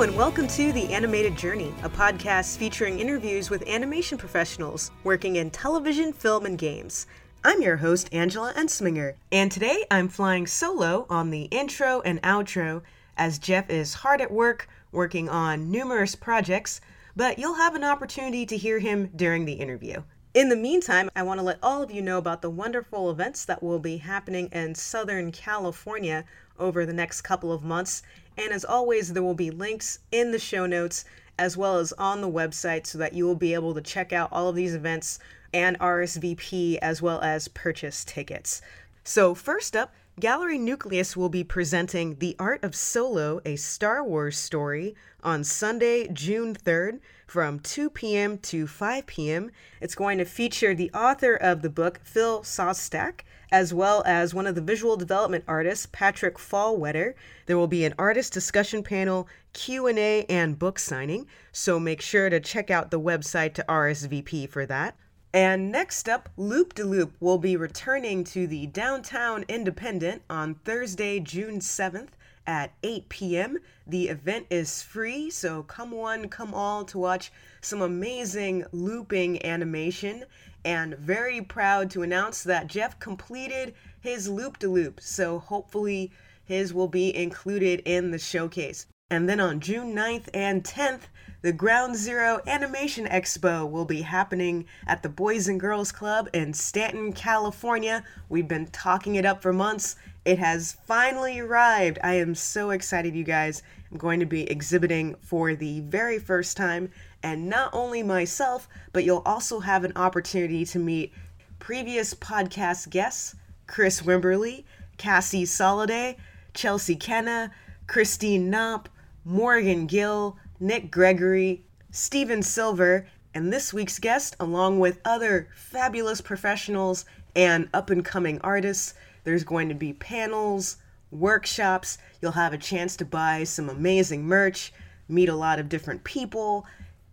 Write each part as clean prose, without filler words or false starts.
Hello and welcome to The Animated Journey, a podcast featuring interviews with animation professionals working in television, film, and games. I'm your host, Angela Ensminger, and today I'm flying solo on the intro and outro as Jeff is hard at work working on numerous projects, but you'll have an opportunity to hear him during the interview. In the meantime, I want to let all of you know about the wonderful events that will be happening in Southern California over the next couple of months. And as always, there will be links in the show notes as well as on the website so that you will be able to check out all of these events and RSVP as well as purchase tickets. So first up, Gallery Nucleus will be presenting The Art of Solo, A Star Wars Story on Sunday, June 3rd from 2 p.m. to 5 p.m. It's going to feature the author of the book, Phil Sostack, as well as one of the visual development artists, Patrick Fallwetter. There will be an artist discussion panel, Q&A, and book signing, so make sure to check out the website to RSVP for that. And next up, Loop de Loop will be returning to the Downtown Independent on Thursday, June 7th at 8 p.m. The event is free, so come one, come all to watch some amazing looping animation. And very proud to announce that Jeff completed his Loop de Loop, so hopefully his will be included in the showcase. And then on June 9th and 10th, the Ground Zero Animation Expo will be happening at the Boys and Girls Club in Stanton, California. We've been talking it up for months. It has finally arrived. I am so excited, you guys. I'm going to be exhibiting for the very first time, and not only myself, but you'll also have an opportunity to meet previous podcast guests, Chris Wimberly, Cassie Soliday, Chelsea Kenna, Christine Knopp, Morgan Gill, Nick Gregory, Steven Silver, and this week's guest, along with other fabulous professionals and up-and-coming artists. There's going to be panels, workshops. You'll have a chance to buy some amazing merch, meet a lot of different people.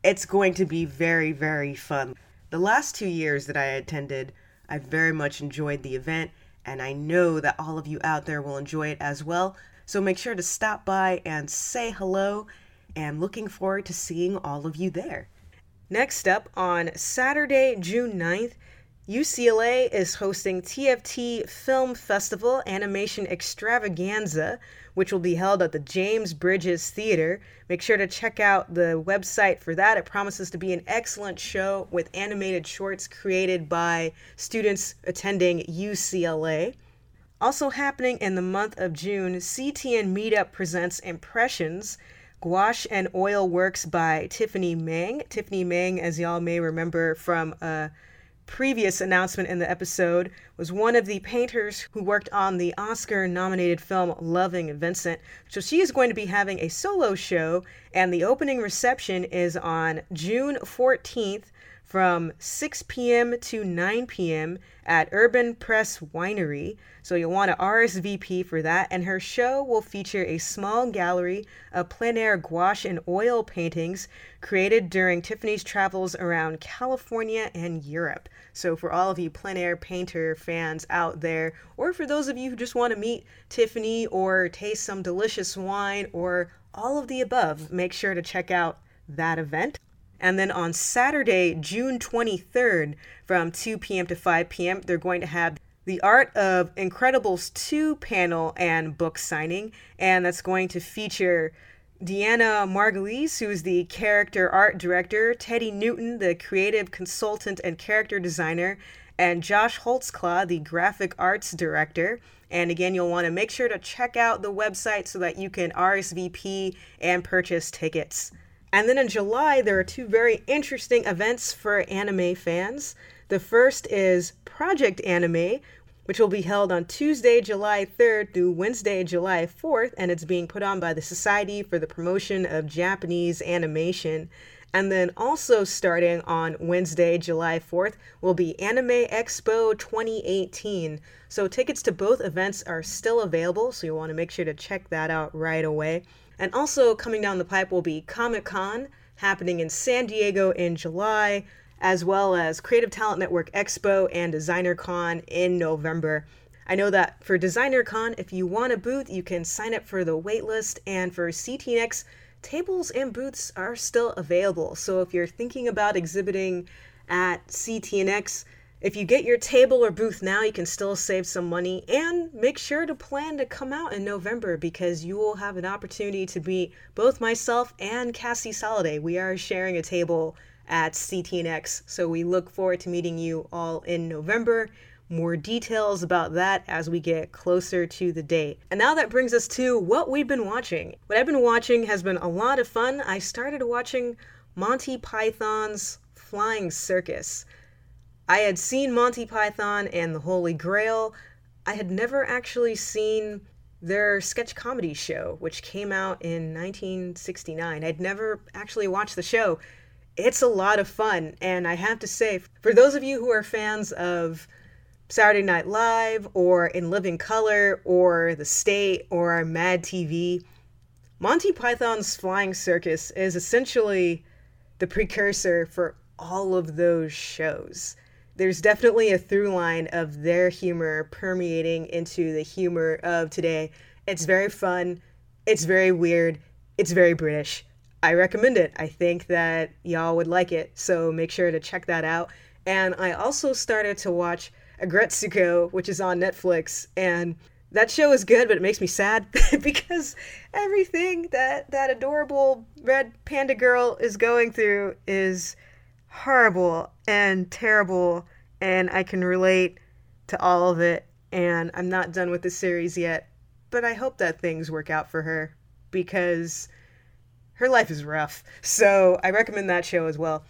It's going to be very, very fun. The last 2 years that I attended, I very much enjoyed the event, and I know that all of you out there will enjoy it as well. So make sure to stop by and say hello, and looking forward to seeing all of you there. Next up, on Saturday, June 9th, UCLA is hosting TFT Film Festival Animation Extravaganza, which will be held at the James Bridges Theater. Make sure to check out the website for that. It promises to be an excellent show with animated shorts created by students attending UCLA. Also happening in the month of June, CTN Meetup presents Impressions, Gouache and Oil Works by Tiffany Mang. Tiffany Mang, as y'all may remember from a previous announcement in the episode, was one of the painters who worked on the Oscar-nominated film Loving Vincent. So she is going to be having a solo show, and the opening reception is on June 14th from 6 p.m. to 9 p.m. at Urban Press Winery. So you'll want to RSVP for that. And her show will feature a small gallery of plein air gouache and oil paintings created during Tiffany's travels around California and Europe. So for all of you plein air painter fans out there, or for those of you who just want to meet Tiffany or taste some delicious wine or all of the above, make sure to check out that event. And then on Saturday, June 23rd, from 2 p.m. to 5 p.m., they're going to have the Art of Incredibles 2 panel and book signing. And that's going to feature Deanna Margulies, who is the character art director, Teddy Newton, the creative consultant and character designer, and Josh Holtzclaw, the graphic arts director. And again, you'll want to make sure to check out the website so that you can RSVP and purchase tickets. And then in July, there are two very interesting events for anime fans. The first is Project Anime, which will be held on Tuesday, July 3rd through Wednesday, July 4th, and it's being put on by the Society for the Promotion of Japanese Animation. And then also starting on Wednesday, July 4th, will be Anime Expo 2018. So tickets to both events are still available, so you'll want to make sure to check that out right away. And also coming down the pipe will be Comic-Con, happening in San Diego in July, as well as Creative Talent Network Expo and Designer Con in November. I know that for Designer Con, if you want a booth, you can sign up for the waitlist, and for CTNX, tables and booths are still available. So if you're thinking about exhibiting at CTNX, if you get your table or booth now, you can still save some money, and make sure to plan to come out in November, because you will have an opportunity to meet both myself and Cassie Soliday. We are sharing a table at CTNX, so we look forward to meeting you all in November. More details about that as we get closer to the date. And now that brings us to what we've been watching. What I've been watching has been a lot of fun. I started watching Monty Python's Flying Circus. I had seen Monty Python and the Holy Grail. I had never actually seen their sketch comedy show, which came out in 1969. I'd never actually watched the show. It's a lot of fun, and I have to say, for those of you who are fans of Saturday Night Live or In Living Color or The State or Mad TV, Monty Python's Flying Circus is essentially the precursor for all of those shows. There's definitely a through line of their humor permeating into the humor of today. It's very fun. It's very weird. It's very British. I recommend it. I think that y'all would like it, so make sure to check that out. And I also started to watch Agretsuko, which is on Netflix, and that show is good, but it makes me sad because everything that adorable red panda girl is going through is horrible and terrible, and I can relate to all of it, and I'm not done with the series yet, but I hope that things work out for her because her life is rough, so I recommend that show as well.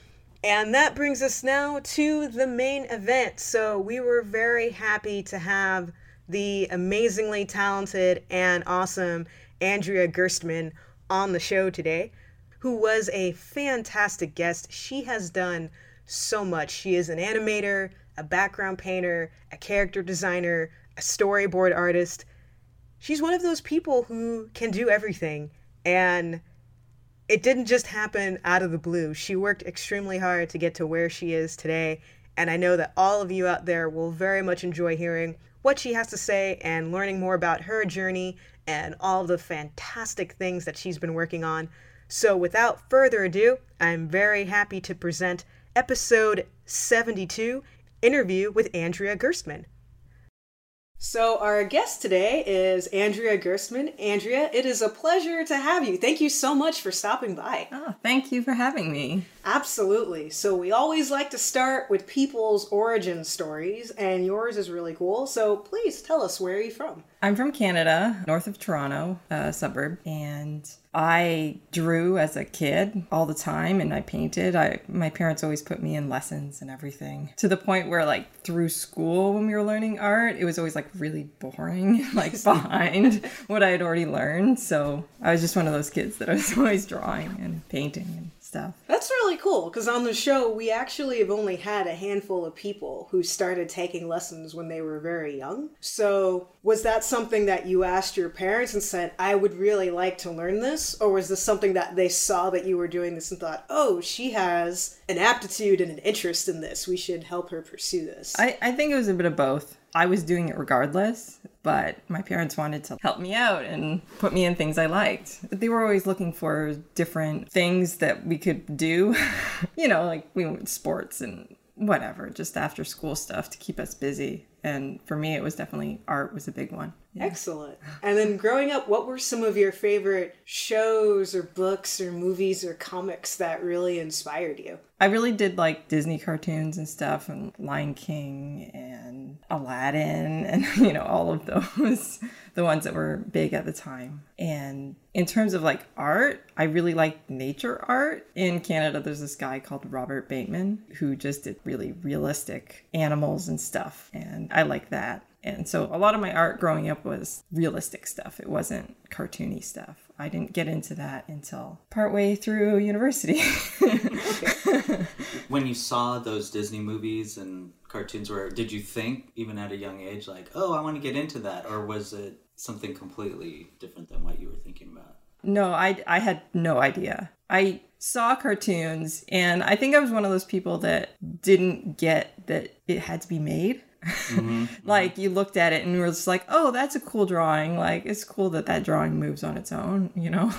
And that brings us now to the main event. So we were very happy to have the amazingly talented and awesome Andrea Gerstmann on the show today, who was a fantastic guest. She has done so much. She is an animator, a background painter, a character designer, a storyboard artist. She's one of those people who can do everything, and it didn't just happen out of the blue. She worked extremely hard to get to where she is today, and I know that all of you out there will very much enjoy hearing what she has to say and learning more about her journey and all the fantastic things that she's been working on. So without further ado, I'm very happy to present episode 72, interview with Andrea Gerstmann. So our guest today is Andrea Gerstmann. Andrea, it is a pleasure to have you. Thank you so much for stopping by. Oh, thank you for having me. Absolutely. So we always like to start with people's origin stories, and yours is really cool. So please tell us, where are you from? I'm from Canada, north of Toronto, a suburb, and I drew as a kid all the time, and I painted. My parents always put me in lessons and everything, to the point where, like, through school when we were learning art, it was always, like, really boring, like, behind what I had already learned. So I was just one of those kids that I was always drawing and painting and stuff. That's really cool, because on the show, we actually have only had a handful of people who started taking lessons when they were very young. So was that something that you asked your parents and said, I would really like to learn this? Or was this something that they saw that you were doing this and thought, oh, she has an aptitude and an interest in this, we should help her pursue this? I think it was a bit of both. I was doing it regardless, but my parents wanted to help me out and put me in things I liked. They were always looking for different things that we could do, you know, like we went to sports and whatever, just after school stuff to keep us busy. And for me, it was definitely art was a big one. Yeah. Excellent. And then growing up, what were some of your favorite shows or books or movies or comics that really inspired you? I really did like Disney cartoons and stuff, and Lion King and Aladdin and, you know, all of those, the ones that were big at the time. And in terms of like art, I really liked nature art. In Canada, there's this guy called Robert Bateman who just did really realistic animals and stuff. And I like that. And so a lot of my art growing up was realistic stuff. It wasn't cartoony stuff. I didn't get into that until partway through university. Okay. When you saw those Disney movies and cartoons, did you think, even at a young age, like, oh, I want to get into that? Or was it something completely different than what you were thinking about? No, I had no idea. I saw cartoons, and I think I was one of those people that didn't get that it had to be made. Mm-hmm. Like, you looked at it and were just like, oh, that's a cool drawing. Like, it's cool that drawing moves on its own, you know?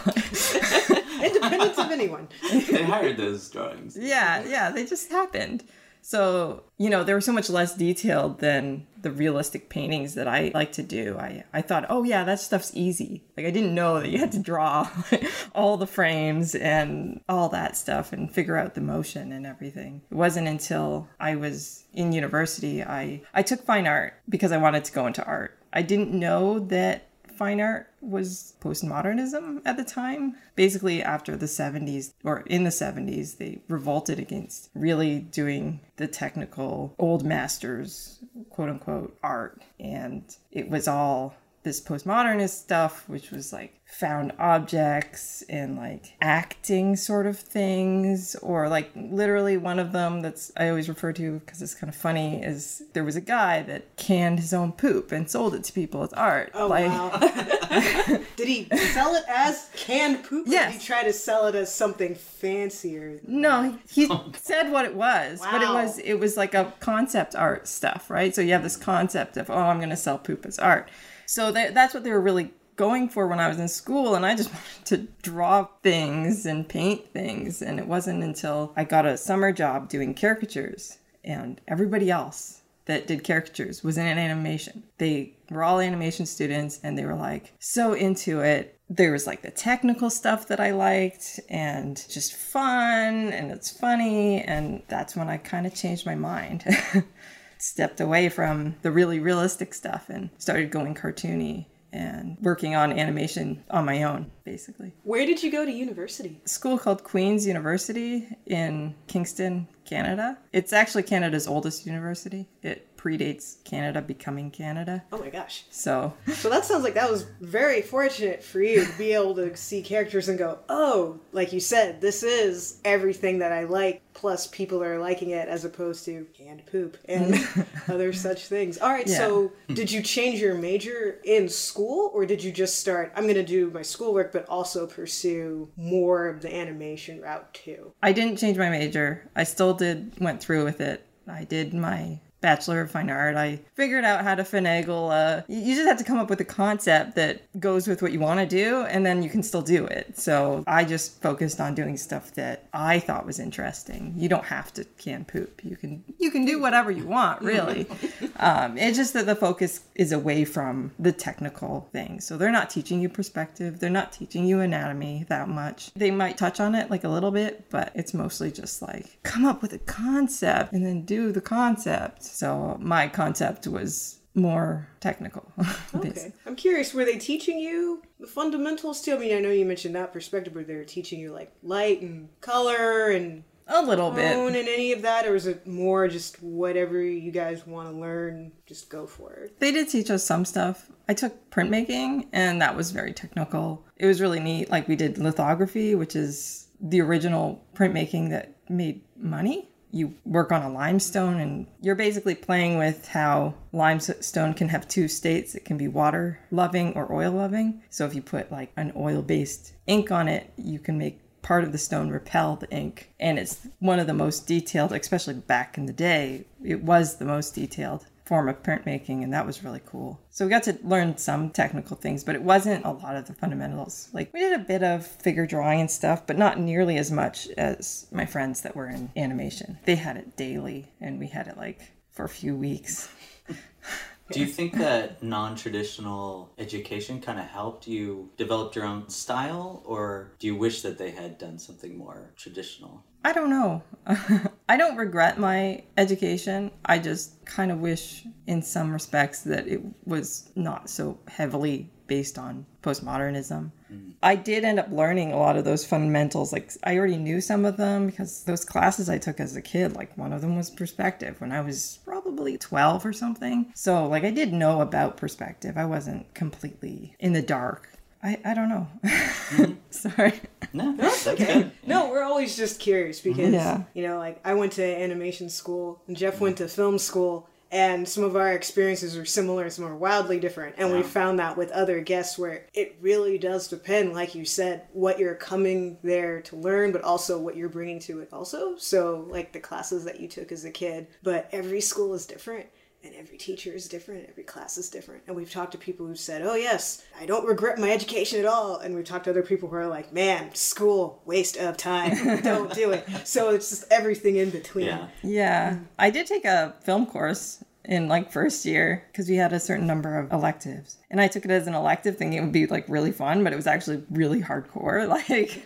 Independence of anyone. They hired those drawings. Yeah, they just happened. So, you know, they were so much less detailed than the realistic paintings that I like to do. I thought, oh yeah, that stuff's easy. Like, I didn't know that you had to draw all the frames and all that stuff and figure out the motion and everything. It wasn't until I was in university, I took fine art because I wanted to go into art. I didn't know that fine art was postmodernism at the time. Basically, after the 70s, or in the 70s, they revolted against really doing the technical old masters, quote unquote, art. And it was all this postmodernist stuff, which was like found objects and like acting sort of things, or like literally one of them that's I always refer to because it's kind of funny is there was a guy that canned his own poop and sold it to people as art. Oh, like, wow. Did he sell it as canned poop? Yes. Or did he try to sell it as something fancier? No, he said what it was, wow. But it was like a concept art stuff, right? So you have this concept of, oh, I'm going to sell poop as art. So that's what they were really going for when I was in school, and I just wanted to draw things and paint things. And it wasn't until I got a summer job doing caricatures, and everybody else that did caricatures was in an animation. They were all animation students, and they were like so into it. There was like the technical stuff that I liked and just fun, and it's funny. And that's when I kind of changed my mind. Stepped away from the really realistic stuff and started going cartoony and working on animation on my own, basically. Where did you go to university? A school called Queen's University in Kingston, Canada. It's actually Canada's oldest university. It predates Canada becoming Canada. Oh my gosh. So that sounds like that was very fortunate for you to be able to see characters and go, oh, like you said, this is everything that I like, plus people are liking it as opposed to canned poop and other such things. All right, yeah. So did you change your major in school, or did you just start, I'm going to do my schoolwork but also pursue more of the animation route too? I didn't change my major. I still went through with it. I did my Bachelor of Fine Art. I figured out how to finagle. You just have to come up with a concept that goes with what you want to do, and then you can still do it. So I just focused on doing stuff that I thought was interesting. You don't have to can poop. You can do whatever you want, really. It's just that the focus is away from the technical things. So they're not teaching you perspective. They're not teaching you anatomy that much. They might touch on it like a little bit, but it's mostly just like come up with a concept and then do the concept. So my concept was more technical. Okay. I'm curious, were they teaching you the fundamentals too? I mean, I know you mentioned that perspective, but they were teaching you like light and color and a little bit. And any of that, or is it more just whatever you guys want to learn, just go for it? They did teach us some stuff. I took printmaking, and that was very technical. It was really neat. Like, we did lithography, which is the original printmaking that made money. You work on a limestone, and you're basically playing with how limestone can have two states. It can be water loving or oil loving. So if you put like an oil based ink on it, you can make part of the stone repel the ink. And it's one of the most detailed, especially back in the day, it was the most detailed form of printmaking, and that was really cool. So we got to learn some technical things, but it wasn't a lot of the fundamentals. Like, we did a bit of figure drawing and stuff, but not nearly as much as my friends that were in animation. They had it daily, and we had it like for a few weeks. Do you think that non-traditional education kind of helped you develop your own style, or do you wish that they had done something more traditional? I don't know. I don't regret my education. I just kind of wish in some respects that it was not so heavily based on postmodernism. Mm. I did end up learning a lot of those fundamentals. Like, I already knew some of them because those classes I took as a kid, like one of them was perspective when I was probably 12 or something. So like, I did know about perspective. I wasn't completely in the dark. I don't know. Sorry. No, that's okay. No, we're always just curious because, you know, like I went to animation school and Jeff went to film school, and some of our experiences were similar and some are wildly different. And we found that with other guests where it really does depend, like you said, what you're coming there to learn, but also what you're bringing to it also. So like the classes that you took as a kid, but every school is different. and every teacher is different, every class is different. And we've talked to people who've said, oh yes, I don't regret my education at all. And we've talked to other people who are like, man, school, waste of time, don't do it. So it's just everything in between. Yeah. Yeah. I did take a film course in like first year because we had a certain number of electives. And I took it as an elective thinking it would be like really fun, but it was actually really hardcore. Like,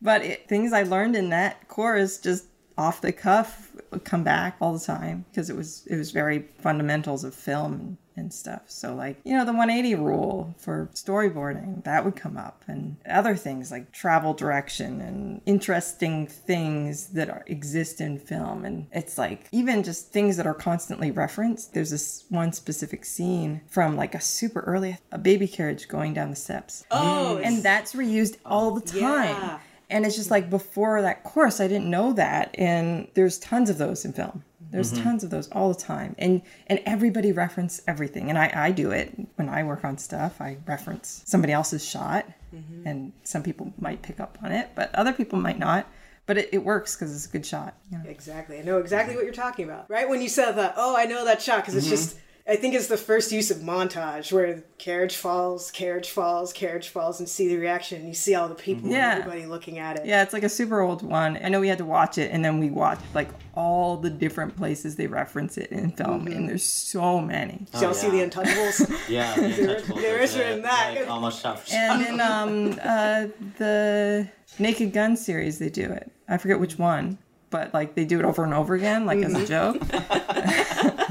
but things I learned in that course just off the cuff come back all the time because it was very fundamentals of film and stuff. So like, you know, the 180 rule for storyboarding, that would come up, and other things like travel direction and interesting things that exist in film. And it's like even just things that are constantly referenced. There's this one specific scene from like a super early, a baby carriage going down the steps. Oh, and that's reused all the time. Yeah. And it's just like before that course, I didn't know that. And there's tons of those in film. There's mm-hmm. tons of those all the time. And everybody references everything. And I do it when I work on stuff. I reference somebody else's shot. Mm-hmm. And some people might pick up on it, but other people might not. But it works because it's a good shot. Yeah. Exactly. I know exactly what you're talking about. Right when you said that, oh, I know that shot because it's mm-hmm. just... I think it's the first use of montage where carriage falls, carriage falls, carriage falls, and see the reaction. And you see all the people yeah. and everybody looking at it. Yeah, it's like a super old one. I know we had to watch it, and then we watched like all the different places they reference it in film, mm-hmm. and there's so many. Oh, Chelsea, yeah. The Untouchables. Yeah, The Untouchables. There is in that. Like, almost shot for shot. And in the Naked Gun series, they do it. I forget which one, but like they do it over and over again, like mm-hmm. as a joke.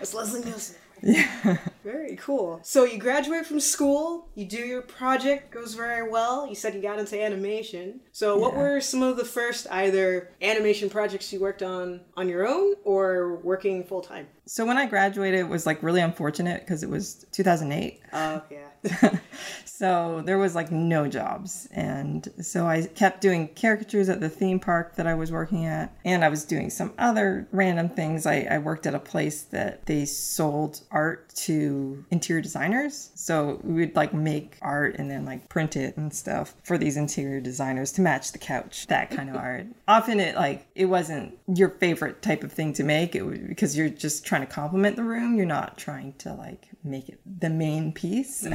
It's Leslie Nielsen. Yeah. Very cool. So you graduate from school, you do your project, goes very well. You said you got into animation. So what were some of the first either animation projects you worked on your own or working full time? So when I graduated, it was like really unfortunate because it was 2008. Oh, yeah. So there was like no jobs. And so I kept doing caricatures at the theme park that I was working at. And I was doing some other random things. I worked at a place that they sold art to interior designers. So we would like make art and then like print it and stuff for these interior designers to match the couch, that kind of art. Often it wasn't your favorite type of thing to make because you're just trying to complement the room. You're not trying to like make it the main piece.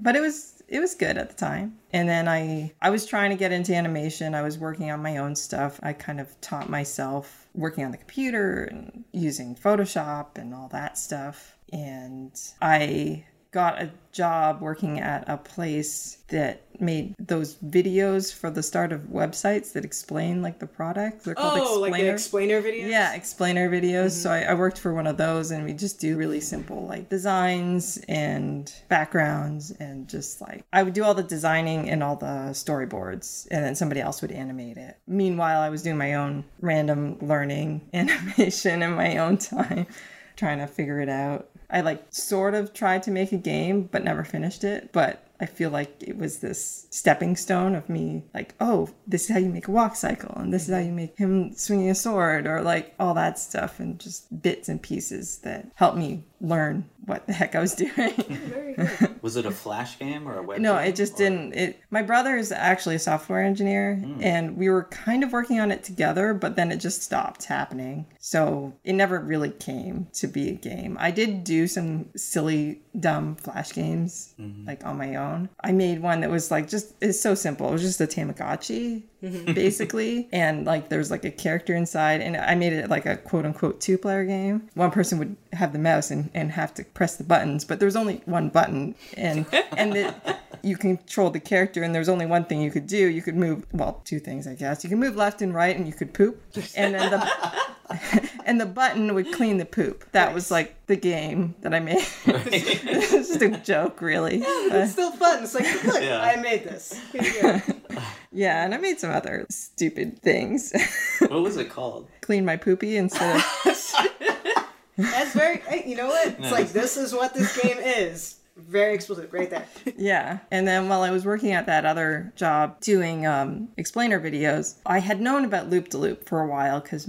But it was good at the time. And then I was trying to get into animation. I was working on my own stuff. I kind of taught myself working on the computer and using Photoshop and all that stuff. And I got a job working at a place that made those videos for the start of websites that explain like the product. They're called like the explainer videos? Yeah, explainer videos. Mm-hmm. So I worked for one of those, and we just do really simple like designs and backgrounds, and just like I would do all the designing and all the storyboards, and then somebody else would animate it. Meanwhile, I was doing my own random learning animation in my own time, trying to figure it out. I like sort of tried to make a game, but never finished it. But I feel like it was this stepping stone of me like, oh, this is how you make a walk cycle. And this is how you make him swinging a sword, or like all that stuff. And just bits and pieces that helped me learn what the heck I was doing. Very good. Was it a Flash game or a web game? No, it just didn't. My brother is actually a software engineer, and we were kind of working on it together, but then it just stopped happening. So it never really came to be a game. I did do some silly, dumb Flash games, like on my own. I made one that was like just, it's so simple. It was just a Tamagotchi, basically. And like there's like a character inside, and I made it like a quote unquote 2-player game. One person would have the mouse and have to press the buttons, but there's only one button, and you control the character, and there's only one thing you could do. You could move, well, two things, I guess. You can move left and right, and you could poop, and then the button would clean the poop. That was like the game that I made. It's just a joke, really. Yeah, but it's still fun. It's like, look, I made this. Yeah. Yeah, and I made some other stupid things. What was it called? Clean my poopy instead of... That's very, you know what? It's like, this is what this game is. Very explicit right there. Yeah. And then while I was working at that other job doing explainer videos, I had known about Loop de Loop for a while because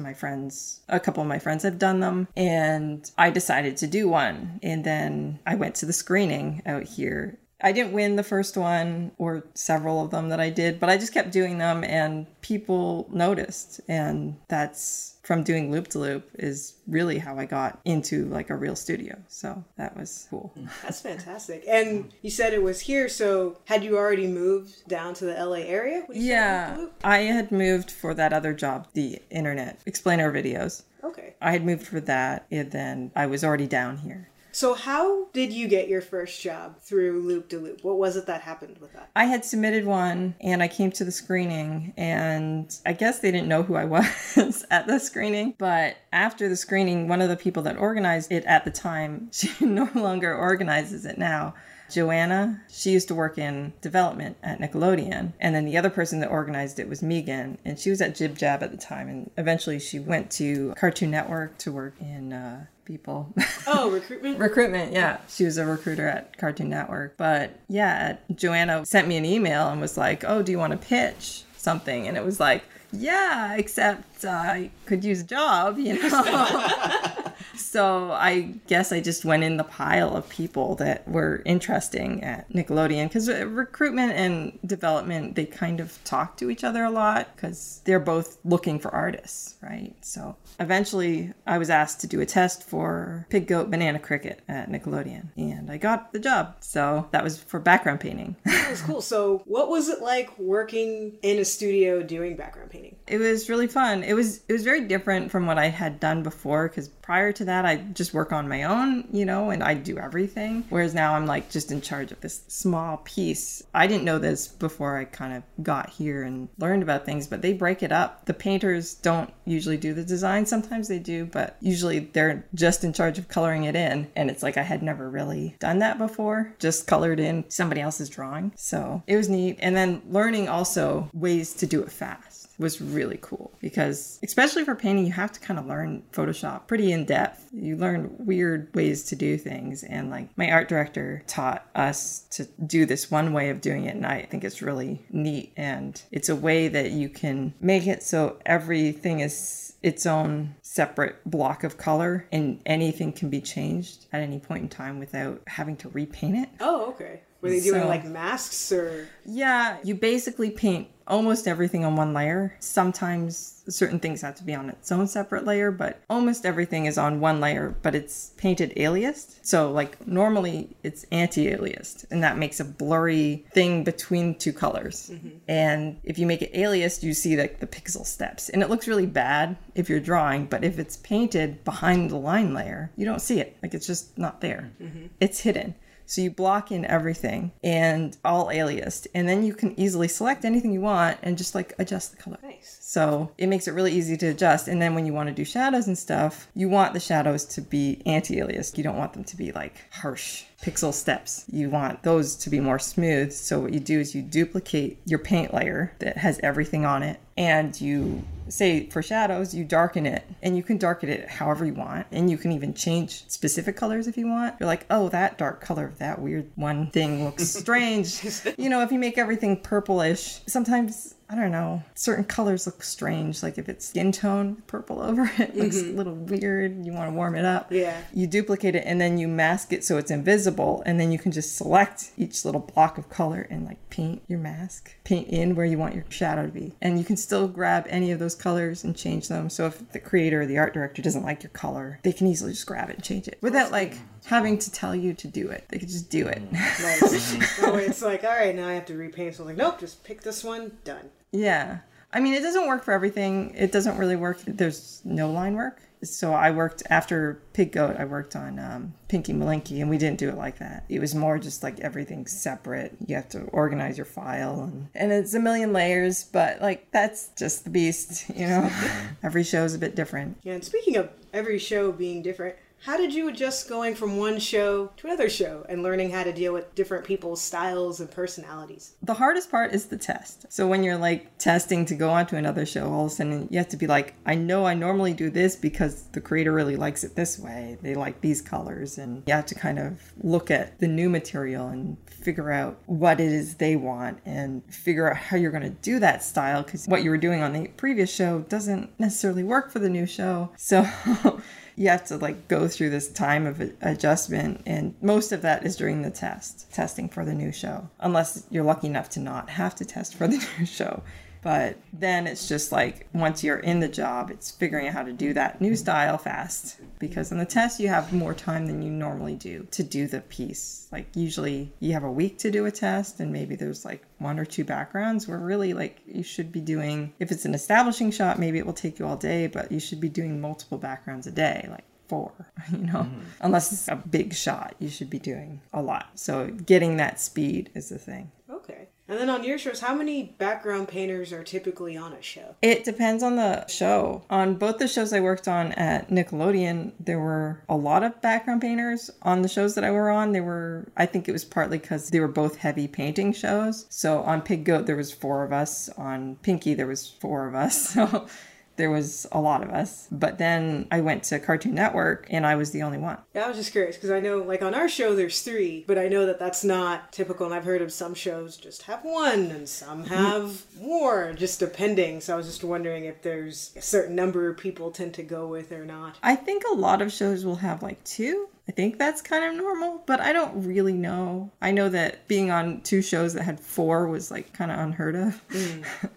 a couple of my friends have done them. And I decided to do one. And then I went to the screening out here I didn't win the first one or several of them that I did, but I just kept doing them and people noticed. And that's from doing Loop de Loop is really how I got into like a real studio. So that was cool. That's fantastic. And you said it was here. So had you already moved down to the LA area? Yeah, I had moved for that other job, the internet explainer videos. Okay. I had moved for that and then I was already down here. So how did you get your first job through Loop de Loop? What was it that happened with that? I had submitted one and I came to the screening and I guess they didn't know who I was at the screening. But after the screening, one of the people that organized it at the time, she no longer organizes it now. Joanna, she used to work in development at Nickelodeon. And then the other person that organized it was Megan. And she was at Jib Jab at the time. And eventually she went to Cartoon Network to work in people. Oh, recruitment? Recruitment, yeah. She was a recruiter at Cartoon Network. But yeah, Joanna sent me an email and was like, oh, do you want to pitch something? And it was like, yeah, except I could use a job, you know. So I guess I just went in the pile of people that were interesting at Nickelodeon because recruitment and development, they kind of talk to each other a lot because they're both looking for artists, right? So eventually I was asked to do a test for Pig Goat Banana Cricket at Nickelodeon and I got the job. So that was for background painting. That was cool. So what was it like working in a studio doing background painting? It was really fun. It was very different from what I had done before because prior to that, I just work on my own, you know, and I do everything. Whereas now I'm like just in charge of this small piece. I didn't know this before I kind of got here and learned about things, but they break it up. The painters don't usually do the design. Sometimes they do, but usually they're just in charge of coloring it in. And it's like I had never really done that before, just colored in somebody else's drawing. So it was neat. And then learning also ways to do it fast was really cool because especially for painting, you have to kind of learn Photoshop pretty in depth. You learn weird ways to do things. And like my art director taught us to do this one way of doing it. And I think it's really neat. And it's a way that you can make it so everything is its own separate block of color and anything can be changed at any point in time without having to repaint it. Oh, okay. Were they doing like masks or? Yeah, you basically paint almost everything on one layer. Sometimes certain things have to be on its own separate layer, but almost everything is on one layer, but it's painted aliased. So like normally it's anti-aliased and that makes a blurry thing between two colors. Mm-hmm. And if you make it aliased, you see like the pixel steps and it looks really bad if you're drawing, but if it's painted behind the line layer, you don't see it. Like it's just not there. Mm-hmm. It's hidden. So you block in everything and all aliased. And then you can easily select anything you want and just like adjust the color. Nice. So it makes it really easy to adjust. And then when you want to do shadows and stuff, you want the shadows to be anti-aliased. You don't want them to be like harsh pixel steps. You want those to be more smooth. So what you do is you duplicate your paint layer that has everything on it. And you say for shadows, you darken it and you can darken it however you want. And you can even change specific colors if you want. You're like, oh, that dark color of that weird one thing looks strange. You know, if you make everything purplish, sometimes, I don't know, certain colors look strange. Like if it's skin tone, purple over it looks a little weird. You want to warm it up. Yeah. You duplicate it and then you mask it so it's invisible. And then you can just select each little block of color and like paint your mask, paint in where you want your shadow to be. And you can still grab any of those colors and change them. So if the creator or the art director doesn't like your color, they can easily just grab it and change it without like having to tell you to do it. They could just do it. Nice. Oh, it's like, all right, now I have to repaint. So I'm like, nope, just pick this one, done. Yeah. I mean, it doesn't work for everything. It doesn't really work. There's no line work. So I worked after Pig Goat, I worked on Pinky Malinky, and we didn't do it like that. It was more just like everything's separate. You have to organize your file and it's a million layers, but like that's just the beast, you know. Every show is a bit different. Yeah, and speaking of every show being different, how did you adjust going from one show to another show and learning how to deal with different people's styles and personalities? The hardest part is the test. So when you're like testing to go on to another show, all of a sudden you have to be like, I know I normally do this because the creator really likes it this way. They like these colors. And you have to kind of look at the new material and figure out what it is they want and figure out how you're going to do that style because what you were doing on the previous show doesn't necessarily work for the new show. So you have to like go through this time of adjustment, and most of that is during the testing for the new show, unless you're lucky enough to not have to test for the new show. But then it's just like, once you're in the job, it's figuring out how to do that new style fast, because in the test you have more time than you normally do to do the piece. Like usually you have a week to do a test, and maybe there's like one or two backgrounds where really like you should be doing, if it's an establishing shot, maybe it will take you all day, but you should be doing multiple backgrounds a day, like four, you know, unless it's a big shot, you should be doing a lot. So getting that speed is the thing. Okay. And then on your shows, how many background painters are typically on a show? It depends on the show. On both the shows I worked on at Nickelodeon, there were a lot of background painters. On the shows that I were on, there were, I think it was partly because they were both heavy painting shows. So on Pig Goat, there was four of us. On Pinky, there was four of us. So there was a lot of us. But then I went to Cartoon Network and I was the only one. Yeah, I was just curious because I know like on our show there's three, but I know that that's not typical. And I've heard of some shows just have one and some have more, just depending. So I was just wondering if there's a certain number of people tend to go with or not. I think a lot of shows will have like two. I think that's kind of normal, but I don't really know. I know that being on two shows that had four was like kind of unheard of.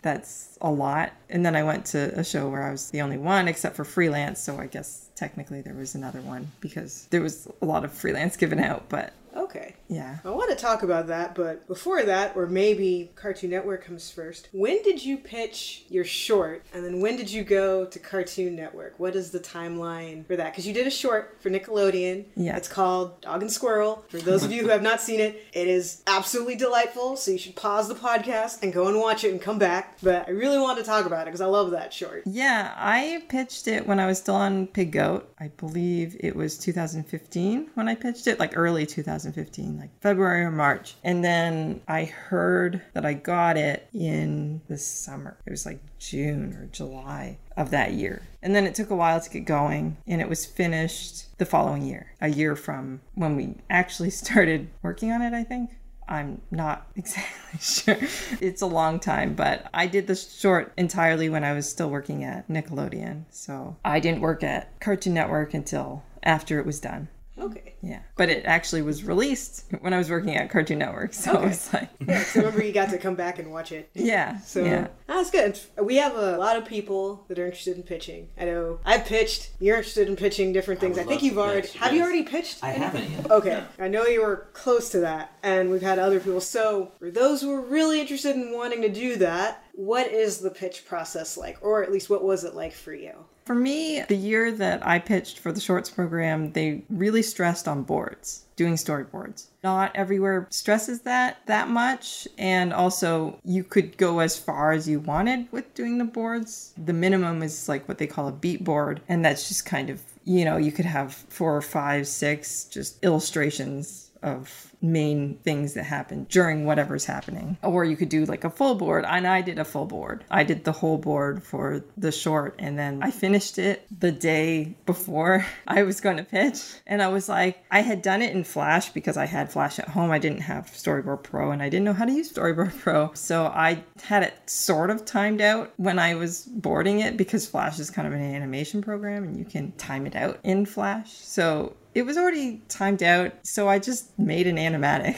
That's a lot. And then I went to a show where I was the only one except for freelance. So I guess technically there was another one because there was a lot of freelance given out, but okay. Yeah. I want to talk about that, but before that, or maybe Cartoon Network comes first. When did you pitch your short, and then when did you go to Cartoon Network? What is the timeline for that? Because you did a short for Nickelodeon. Yeah. It's called Dog and Squirrel. For those of you who have not seen it, it is absolutely delightful, so you should pause the podcast and go and watch it and come back. But I really want to talk about it because I love that short. Yeah, I pitched it when I was still on Pig Goat. I believe it was 2015 when I pitched it, like early 2015, like February or March. And then I heard that I got it in the summer. It was like June or July of that year. And then it took a while to get going, and it was finished the following year, a year from when we actually started working on it, I think. I'm not exactly sure. It's a long time, but I did the short entirely when I was still working at Nickelodeon. So I didn't work at Cartoon Network until after it was done. Okay. Yeah. But it actually was released when I was working at Cartoon Network. So okay. It was like... yeah, so remember you got to come back and watch it. Yeah. So yeah. That's good. We have a lot of people that are interested in pitching. I know I pitched. You're interested in pitching different things. I think you've already... Have you already pitched? I haven't yet. Okay. Yeah. I know you were close to that. And we've had other people. So for those who are really interested in wanting to do that, what is the pitch process like? Or at least what was it like for you? For me, the year that I pitched for the shorts program, they really stressed on boards, doing storyboards. Not everywhere stresses that much. And also you could go as far as you wanted with doing the boards. The minimum is like what they call a beat board. And that's just kind of, you know, you could have 4 or 5, 6 just illustrations of main things that happen during whatever's happening. Or you could do like a full board, and I did a full board. I did the whole board for the short, and then I finished it the day before I was going to pitch. And I was like, I had done it in Flash because I had Flash at home. I didn't have Storyboard Pro, and I didn't know how to use Storyboard Pro. So I had it sort of timed out when I was boarding it, because Flash is kind of an animation program and you can time it out in Flash. So it was already timed out, so I just made an animatic.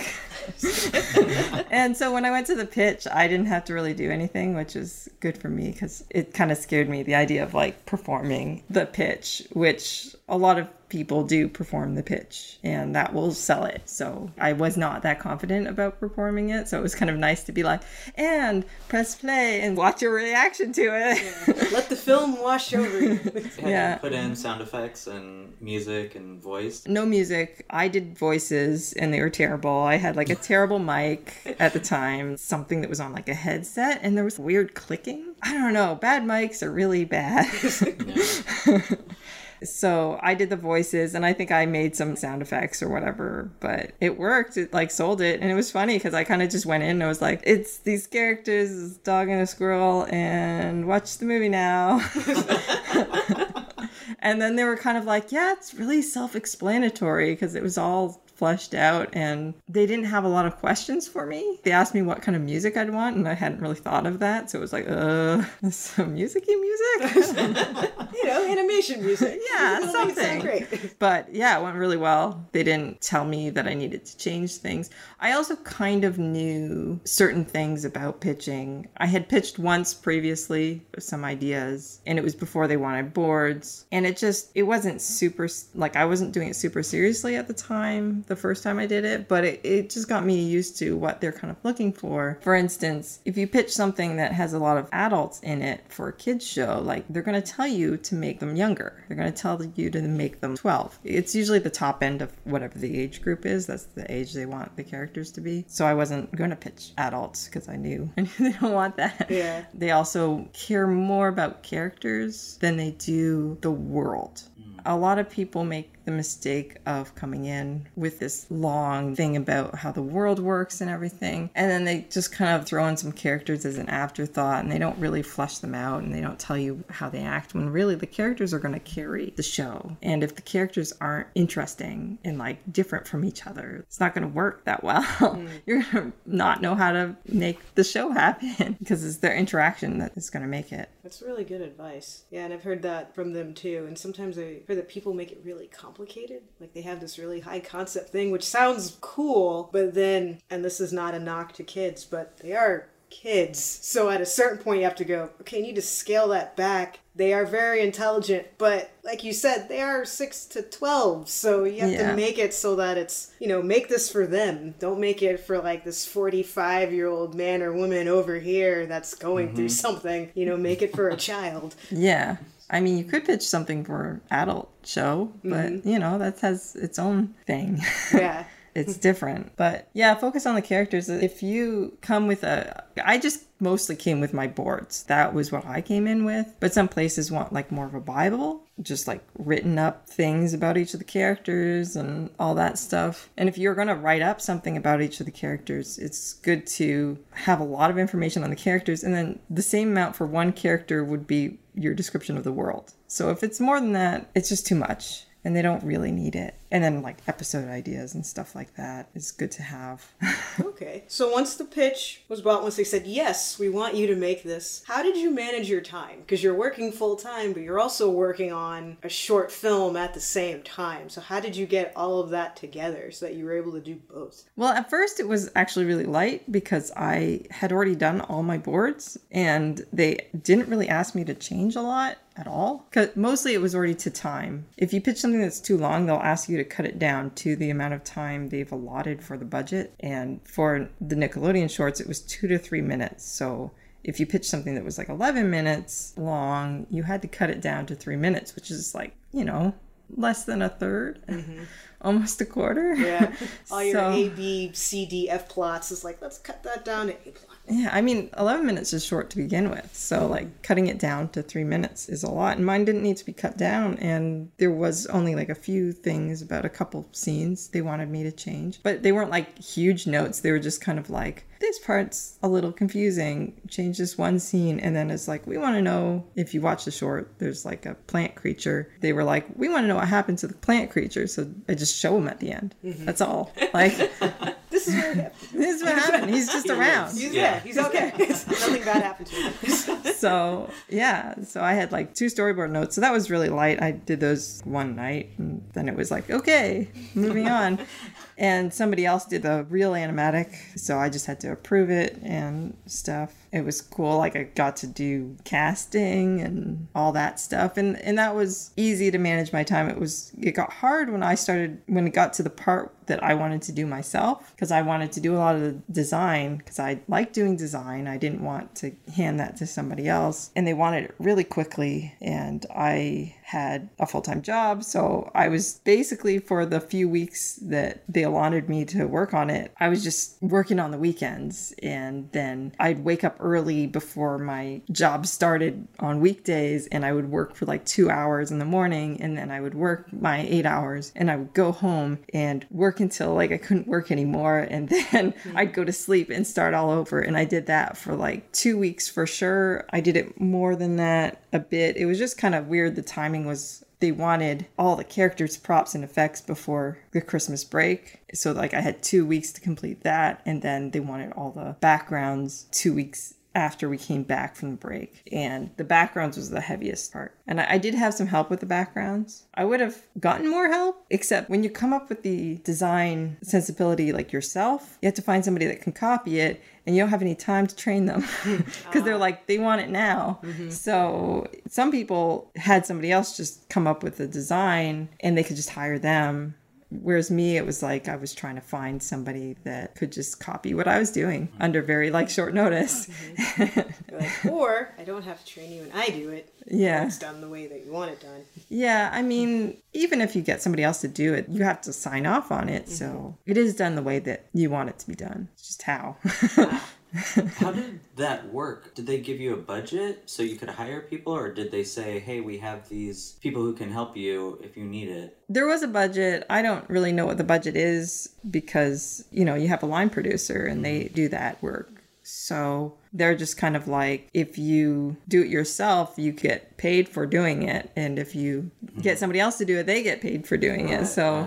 And so when I went to the pitch, I didn't have to really do anything, which is good for me because it kind of scared me, the idea of like performing the pitch, which a lot of people do perform the pitch and that will sell it. So I was not that confident about performing it. So it was kind of nice to be like, and press play and watch your reaction to it. Yeah. Let the film wash over you. Yeah. Put in sound effects and music and voice. No music. I did voices and they were terrible. I had like a terrible mic at the time, something that was on like a headset, and there was weird clicking. I don't know. Bad mics are really bad. So I did the voices, and I think I made some sound effects or whatever, but it worked. It like sold it. And it was funny because I kind of just went in and I was like, it's these characters, dog and a squirrel, and watch the movie now. And then they were kind of like, yeah, it's really self-explanatory because it was all fleshed out, and they didn't have a lot of questions for me. They asked me what kind of music I'd want, and I hadn't really thought of that, so it was like, some music-y music? Animation music. Yeah, something. Great. But yeah, it went really well. They didn't tell me that I needed to change things. I also kind of knew certain things about pitching. I had pitched once previously with some ideas, and it was before they wanted boards, and it wasn't super, like, I wasn't doing it super seriously at the time, the first time I did it, but it just got me used to what they're kind of looking for. For instance, if you pitch something that has a lot of adults in it for a kids show, like, they're going to tell you to make them younger. They're going to tell you to make them 12. It's usually the top end of whatever the age group is. That's the age they want the characters to be. So I wasn't going to pitch adults because I knew they don't want that. Yeah. They also care more about characters than they do the world. A lot of people make the mistake of coming in with this long thing about how the world works and everything, and then they just kind of throw in some characters as an afterthought, and they don't really flesh them out, and they don't tell you how they act, when really the characters are going to carry the show. And if the characters aren't interesting and like different from each other, it's not going to work that well. You're going to not know how to make the show happen because it's their interaction that is going to make it. That's really good advice. Yeah, and I've heard that from them too, and sometimes I hear that people make it really complicated. Like, they have this really high concept thing, which sounds cool, but then, and this is not a knock to kids, but they are kids. So at a certain point you have to go, okay, you need to scale that back. They are very intelligent, but like you said, they are 6 to 12, so you have to make it so that it's, make this for them. Don't make it for like this 45-year-old man or woman over here that's going through something. Make it for a child. Yeah. I mean, you could pitch something for an adult show, but, that has its own thing. Yeah. It's different. But yeah, focus on the characters. If you come with I just mostly came with my boards. That was what I came in with. But some places want like more of a Bible, just like written up things about each of the characters and all that stuff. And if you're going to write up something about each of the characters, it's good to have a lot of information on the characters. And then the same amount for one character would be your description of the world. So if it's more than that, it's just too much. And they don't really need it. And then like episode ideas and stuff like that is good to have. Okay. So once the pitch was bought, once they said, yes, we want you to make this, how did you manage your time? Because you're working full time, but you're also working on a short film at the same time. So how did you get all of that together so that you were able to do both? Well, at first it was actually really light because I had already done all my boards and they didn't really ask me to change a lot at all. Because mostly it was already to time. If you pitch something that's too long, they'll ask you to cut it down to the amount of time they've allotted for the budget. And for the Nickelodeon shorts, it was 2 to 3 minutes. So if you pitched something that was like 11 minutes long, you had to cut it down to 3 minutes, which is like, less than a third, almost a quarter. Yeah. All your A, B, C, D, F plots is like, let's cut that down to A plot. Yeah, I mean, 11 minutes is short to begin with. So like cutting it down to 3 minutes is a lot. And mine didn't need to be cut down. And there was only like a few things about a couple scenes they wanted me to change. But they weren't like huge notes. They were just kind of like, this part's a little confusing. Change this one scene. And then it's like, we want to know, if you watch the short, there's like a plant creature. They were like, we want to know what happened to the plant creature. So I just show him at the end. That's all. Like... This is what happened. He's just around. He's okay. Nothing bad happened to him. So I had like 2 storyboard notes. So that was really light. I did those one night, and then it was like, okay, moving on. And somebody else did the real animatic, so I just had to approve it and stuff. It was cool. Like, I got to do casting and all that stuff. And that was easy to manage my time. It got hard when it got to the part that I wanted to do myself, because I wanted to do a lot of the design because I like doing design. I didn't want to hand that to somebody else, and they wanted it really quickly. And I had a full-time job. So I was basically, for the few weeks that they allotted me to work on it, I was just working on the weekends. And then I'd wake up early before my job started on weekdays, and I would work for like 2 hours in the morning, and then I would work my 8 hours, and I would go home and work until like I couldn't work anymore, and then I'd go to sleep and start all over. And I did that for like 2 weeks for sure. I did it more than that a bit. It was just kind of weird, the timing was they wanted all the characters, props, and effects before the Christmas break. So like I had 2 weeks to complete that. And then they wanted all the backgrounds 2 weeks after we came back from the break. And the backgrounds was the heaviest part. And I did have some help with the backgrounds. I would have gotten more help, except when you come up with the design sensibility like yourself, you have to find somebody that can copy it, and you don't have any time to train them because they're like, they want it now. Mm-hmm. So some people had somebody else just come up with the design and they could just hire them. Whereas me, it was like I was trying to find somebody that could just copy what I was doing under very like short notice. Mm-hmm. Like, or I don't have to train you and I do it. Yeah. It's done the way that you want it done. Yeah. I mean, even if you get somebody else to do it, you have to sign off on it. Mm-hmm. So it is done the way that you want it to be done. It's just how. How did that work? Did they give you a budget so you could hire people, or did they say, hey, we have these people who can help you if you need it? There was a budget. I don't really know what the budget is because, you know, you have a line producer and they do that work. So they're just kind of like, if you do it yourself, you get paid for doing it. And if you get somebody else to do it, they get paid for doing it. So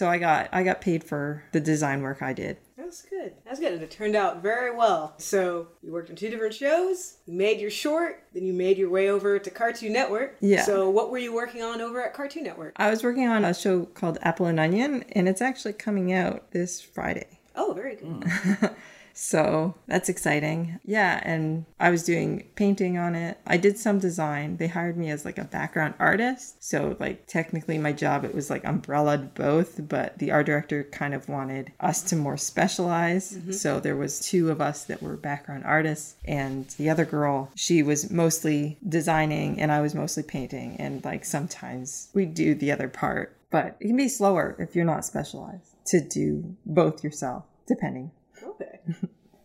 I got paid for the design work I did. That's good. And it turned out very well. So you worked on two different shows, you made your short, then you made your way over to Cartoon Network. Yeah. So what were you working on over at Cartoon Network? I was working on a show called Apple and Onion, and it's actually coming out this Friday. Oh, very good. Mm. So that's exciting. Yeah, and I was doing painting on it. I did some design. They hired me as like a background artist. So like technically my job, it was like umbrellaed both, but the art director kind of wanted us to more specialize. Mm-hmm. So there was two of us that were background artists, and the other girl, she was mostly designing and I was mostly painting. And like sometimes we do the other part, but it can be slower if you're not specialized to do both yourself, depending. Okay.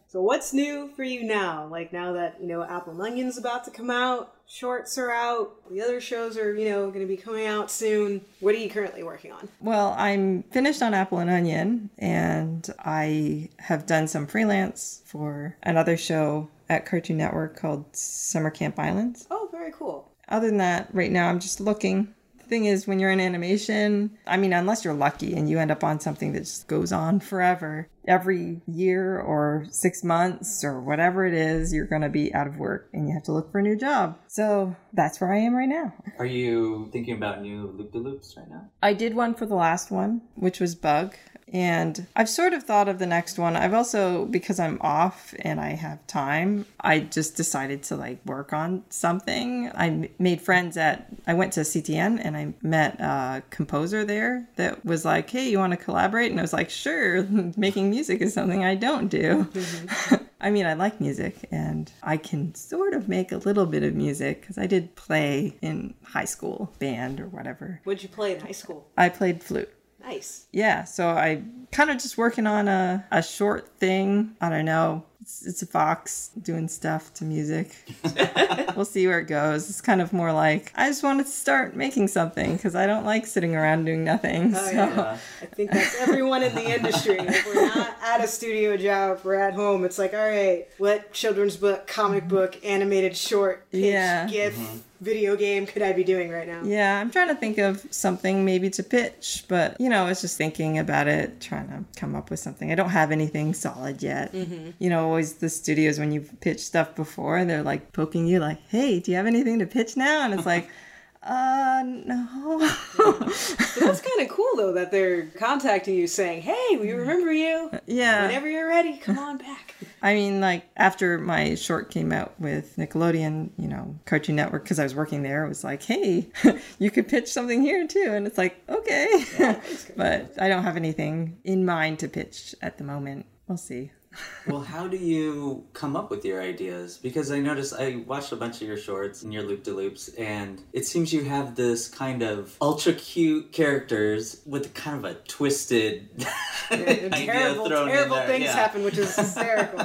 So what's new for you now? Like now that, you know, Apple and Onion's about to come out, shorts are out, the other shows are, you know, going to be coming out soon. What are you currently working on? Well, I'm finished on Apple and Onion, and I have done some freelance for another show at Cartoon Network called Summer Camp Islands. Oh, very cool. Other than that, right now I'm just looking. Thing is, when you're in animation, I mean, unless you're lucky and you end up on something that just goes on forever, every year or 6 months or whatever it is, you're going to be out of work and you have to look for a new job. So that's where I am right now. Are you thinking about new Loop de Loops right now? I did one for the last one, which was Bug. And I've sort of thought of the next one. I've also, because I'm off and I have time, I just decided to like work on something. I made friends I went to CTN and I met a composer there that was like, hey, you want to collaborate? And I was like, sure, making music is something I don't do. Mm-hmm. I mean, I like music and I can sort of make a little bit of music because I did play in high school band or whatever. What'd you play in high school? I played flute. Nice. Yeah, so I kind of just working on a short thing. I don't know. It's a fox doing stuff to music. We'll see where it goes. It's kind of more like, I just wanted to start making something because I don't like sitting around doing nothing. Oh, so. Yeah. I think that's everyone in the industry. If we're not at a studio job, if we're at home, it's like, all right, what children's book, comic book, animated short, pitch, GIF, video game could I be doing right now? Yeah, I'm trying to think of something maybe to pitch, but, you know, I was just thinking about it, trying to come up with something. I don't have anything solid yet. Mm-hmm. You know, always the studios, when you pitch stuff before, they're like poking you like, hey, do you have anything to pitch now? And it's like, no. That's kind of cool, though, that they're contacting you saying, hey, we remember you. Yeah. Whenever you're ready, come on back. I mean, like, after my short came out with Nickelodeon, you know, Cartoon Network, because I was working there, it was like, hey, you could pitch something here, too. And it's like, okay. Yeah, but I don't have anything in mind to pitch at the moment. We'll see. Well, how do you come up with your ideas? Because I noticed I watched a bunch of your shorts and your loop-de-loops, and it seems you have this kind of ultra-cute characters with kind of a twisted idea terrible, thrown terrible in there. Things happen, which is hysterical.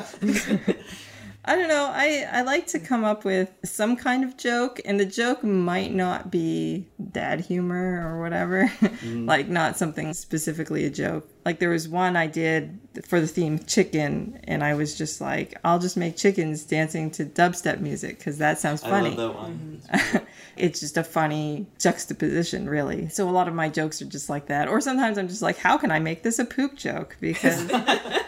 I don't know. I like to come up with some kind of joke, and the joke might not be dad humor or whatever, like not something specifically a joke. Like there was one I did for the theme chicken, and I was just like, I'll just make chickens dancing to dubstep music because that sounds funny. I love that one. Mm-hmm. It's just a funny juxtaposition, really. So a lot of my jokes are just like that. Or sometimes I'm just like, how can I make this a poop joke? Because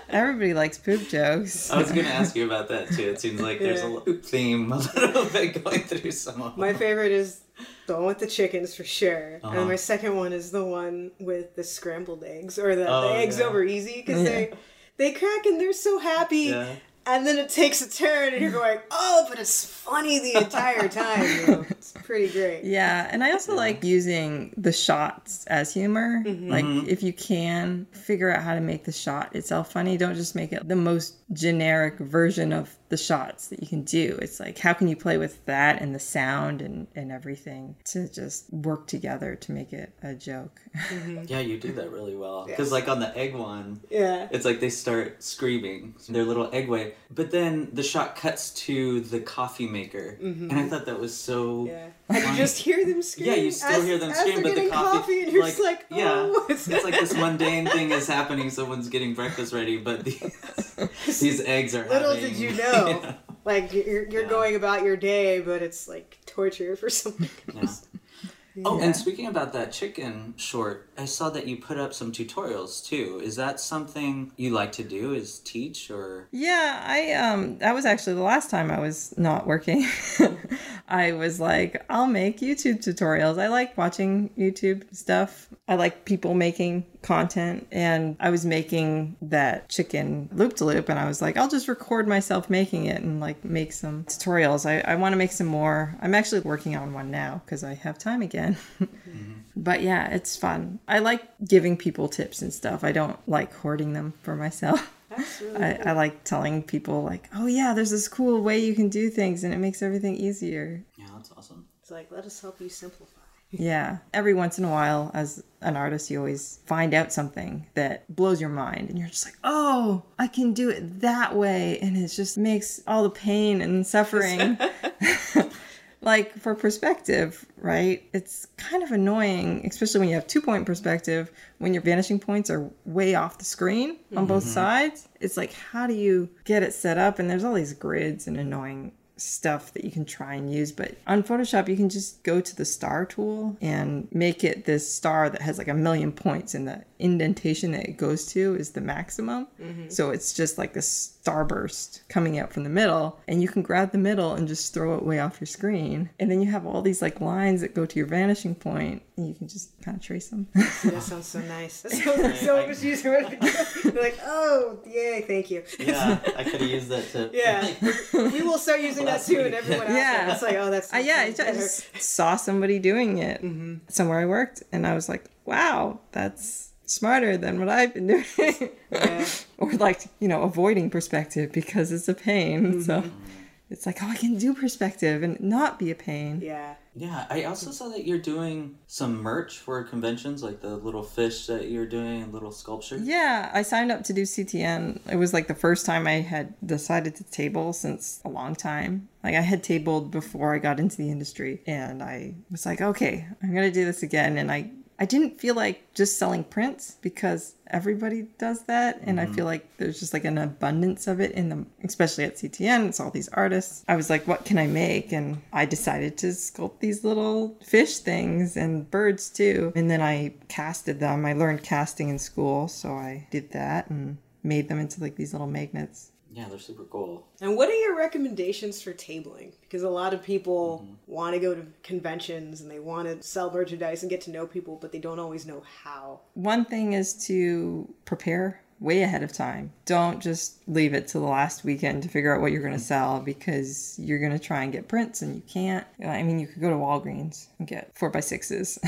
everybody likes poop jokes. I was going to ask you about that too. It seems like there's a poop theme a little bit going through some of them. My favorite is the one with the chickens for sure. Uh-huh. And my second one is the one with the scrambled eggs, or the eggs over easy, because they crack and they're so happy. Yeah. And then it takes a turn and you're going, oh, but it's funny the entire time. You know? It's pretty great. Yeah. And I also like using the shots as humor. Mm-hmm. Like if you can figure out how to make the shot itself funny, don't just make it the most generic version of the shots that you can do. It's like, how can you play with that and the sound and everything to just work together to make it a joke? Mm-hmm. Yeah, you do that really well. Because like on the egg one, it's like they start screaming their little egg way. But then the shot cuts to the coffee maker, and I thought that was so funny. And you just hear them scream. Yeah, you still hear them scream, but the coffee and you're like, just like, oh. Yeah, it's like this mundane thing is happening. Someone's getting breakfast ready, but these eggs are little having, did you know, you know. Like you're going about your day, but it's like torture for someone else. Yeah. Oh, and speaking about that chicken short, I saw that you put up some tutorials too. Is that something you like to do, is teach, or? Yeah, that was actually the last time I was not working. I was like, I'll make YouTube tutorials. I like watching YouTube stuff. I like people making content, and I was making that chicken loop de loop, and I was like, I'll just record myself making it and like make some tutorials. I want to make some more. I'm actually working on one now because I have time again. Mm-hmm. But yeah, it's fun. I like giving people tips and stuff. I don't like hoarding them for myself. Really I like telling people like, oh yeah, there's this cool way you can do things and it makes everything easier. Yeah, that's awesome. It's like, let us help you simplify. Yeah. Every once in a while, as an artist, you always find out something that blows your mind. And you're just like, oh, I can do it that way. And it just makes all the pain and suffering, like, for perspective, right? It's kind of annoying, especially when you have two-point perspective, when your vanishing points are way off the screen on both sides. It's like, how do you get it set up? And there's all these grids and annoying stuff that you can try and use, but on Photoshop you can just go to the star tool and make it this star that has like 1,000,000 points, and the indentation that it goes to is the maximum. So it's just like this starburst coming out from the middle, and you can grab the middle and just throw it way off your screen, and then you have all these like lines that go to your vanishing point, and you can just kind of trace them. That sounds so nice. That sounds so much easier. Like, oh yay, thank you. Yeah, I could have used that too. Yeah, we will start using that too, and everyone else. Yeah, it's like, oh, that's I just saw somebody doing it somewhere I worked, and I was like, wow, that's smarter than what I've been doing. Or like, you know, avoiding perspective because it's a pain. So it's like, oh, I can do perspective and not be a pain. Yeah, I also saw that you're doing some merch for conventions, like the little fish that you're doing and little sculpture. Yeah, I signed up to do CTN. It was like the first time I had decided to table since a long time. Like I had tabled before I got into the industry, and I was like, okay, I'm going to do this again. And I didn't feel like just selling prints because everybody does that. And I feel like there's just like an abundance of it in the, especially at CTN, it's all these artists. I was like, what can I make? And I decided to sculpt these little fish things and birds too. And then I casted them. I learned casting in school. So I did that and made them into like these little magnets. Yeah, they're super cool. And what are your recommendations for tabling? Because a lot of people want to go to conventions and they want to sell merchandise and get to know people, but they don't always know how. One thing is to prepare way ahead of time. Don't just leave it to the last weekend to figure out what you're going to sell, because you're going to try and get prints and you can't. I mean, you could go to Walgreens and get 4x6s.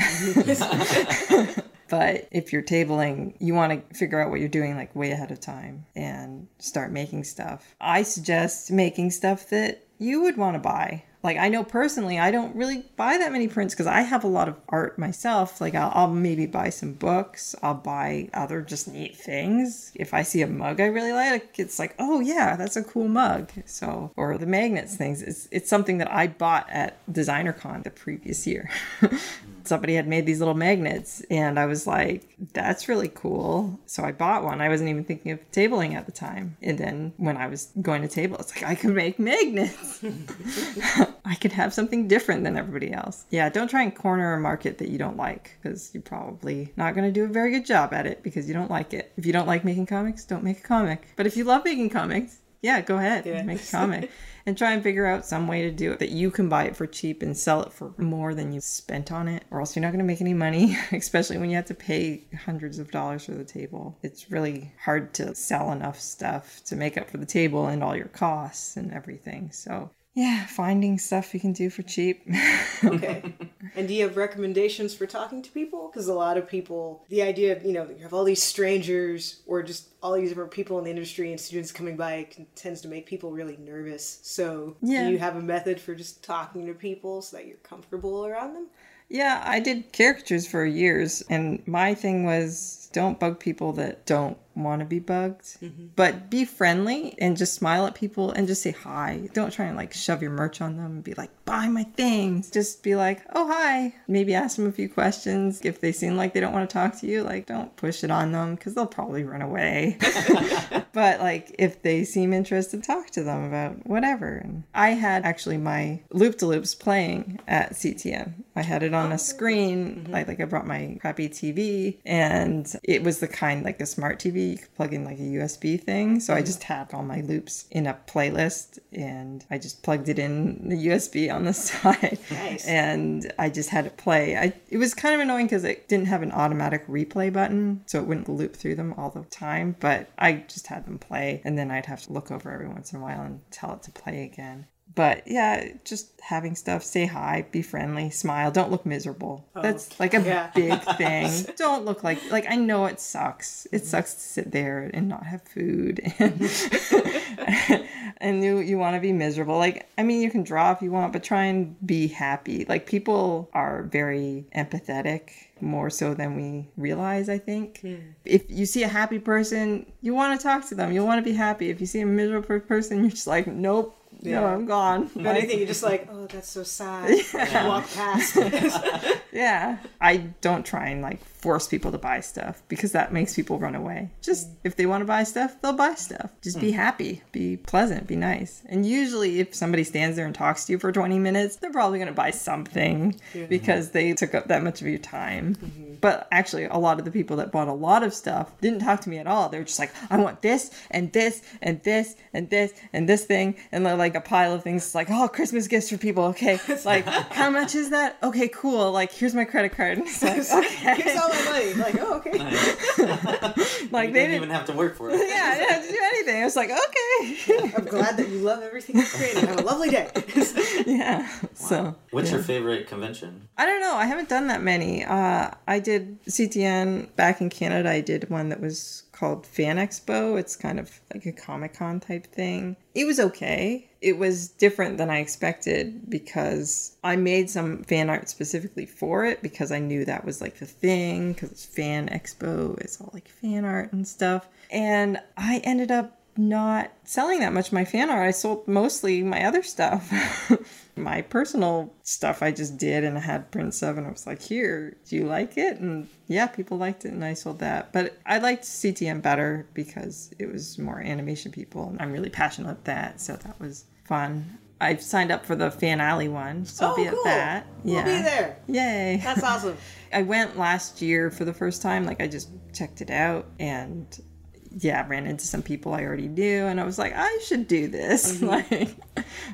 But if you're tabling, you want to figure out what you're doing like way ahead of time and start making stuff. I suggest making stuff that you would want to buy. Like, I know personally, I don't really buy that many prints because I have a lot of art myself. Like, I'll maybe buy some books. I'll buy other just neat things. If I see a mug I really like, it's like, oh yeah, that's a cool mug. So, or the magnets things. It's something that I bought at Designer Con the previous year. Somebody had made these little magnets and I was like, that's really cool. So I bought one. I wasn't even thinking of tabling at the time. And then when I was going to table, it's like, I can make magnets. I could have something different than everybody else. Yeah, don't try and corner a market that you don't like, because you're probably not going to do a very good job at it because you don't like it. If you don't like making comics, don't make a comic. But if you love making comics, yeah, go ahead and make a comic. And try and figure out some way to do it that you can buy it for cheap and sell it for more than you spent on it, or else you're not going to make any money, especially when you have to pay hundreds of dollars for the table. It's really hard to sell enough stuff to make up for the table and all your costs and everything. So yeah, finding stuff you can do for cheap. Okay. And do you have recommendations for talking to people? Because a lot of people, the idea of, you have all these strangers or just all these different people in the industry and students coming by tends to make people really nervous. So do you have a method for just talking to people so that you're comfortable around them? Yeah, I did caricatures for years, and my thing was, don't bug people that don't want to be bugged, but be friendly and just smile at people and just say hi. Don't try and like shove your merch on them and be like, buy my things. Just be like, oh, hi. Maybe ask them a few questions. If they seem like they don't want to talk to you, like, don't push it on them because they'll probably run away. But like, if they seem interested, talk to them about whatever. And I had actually my Loop de Loops playing at CTM. I had it on a screen. Like I brought my crappy TV, and it was the kind, like a smart TV, you could plug in like a USB thing. So I just had all my loops in a playlist, and I just plugged it in the USB on the side. Nice. And I just had it play. It was kind of annoying because it didn't have an automatic replay button, so it wouldn't loop through them all the time, but I just had them play, and then I'd have to look over every once in a while and tell it to play again. But yeah, just having stuff, say hi, be friendly, smile, don't look miserable. Oh. That's like a big thing. Don't look like I know it sucks. It sucks to sit there and not have food. And you want to be miserable. Like, I mean, you can draw if you want, but try and be happy. Like, people are very empathetic, more so than we realize, I think. Yeah. If you see a happy person, you want to talk to them. You want to be happy. If you see a miserable person, you're just like, nope. Yeah. No, I'm gone. If anything, you're just like, oh, that's so sad. Yeah. Walk past. Yeah. I don't try and like force people to buy stuff because that makes people run away. Just if they want to buy stuff, they'll buy stuff. Just be happy, be pleasant, be nice. And usually if somebody stands there and talks to you for 20 minutes, they're probably going to buy something because they took up that much of your time. But actually, a lot of the people that bought a lot of stuff didn't talk to me at all. They were just like, I want this and this and this and this and this thing. And they're like a pile of things. It's like, oh, Christmas gifts for people. Okay. Like, how much is that? Okay, cool. Like, here's my credit card. And it's like, okay. Here's all my money. Like, oh, okay. Nice. Like, they didn't even have to work for it. Yeah, I didn't have to do anything. I was like, okay. I'm glad that you love everything you created. Have a lovely day. Yeah. Wow. So, what's your favorite convention? I don't know. I haven't done that many. I did CTN back in Canada. I did one that was called Fan Expo. It's kind of like a Comic-Con type thing. It was okay. It was different than I expected because I made some fan art specifically for it because I knew that was like the thing, because it's Fan Expo. It's all like fan art and stuff. And I ended up not selling that much my fan art. I sold mostly my other stuff. My personal stuff I just did, and I had prints of, and I was like, here, do you like it? And yeah, people liked it, and I sold that. But I liked CTM better because it was more animation people, and I'm really passionate about that, so that was fun. I've signed up for the Fan Alley one, so I'll be at that. Yeah. We'll be there. Yay. That's awesome. I went last year for the first time. Like, I just checked it out, and yeah, ran into some people I already knew, and I was like, I should do this. Like,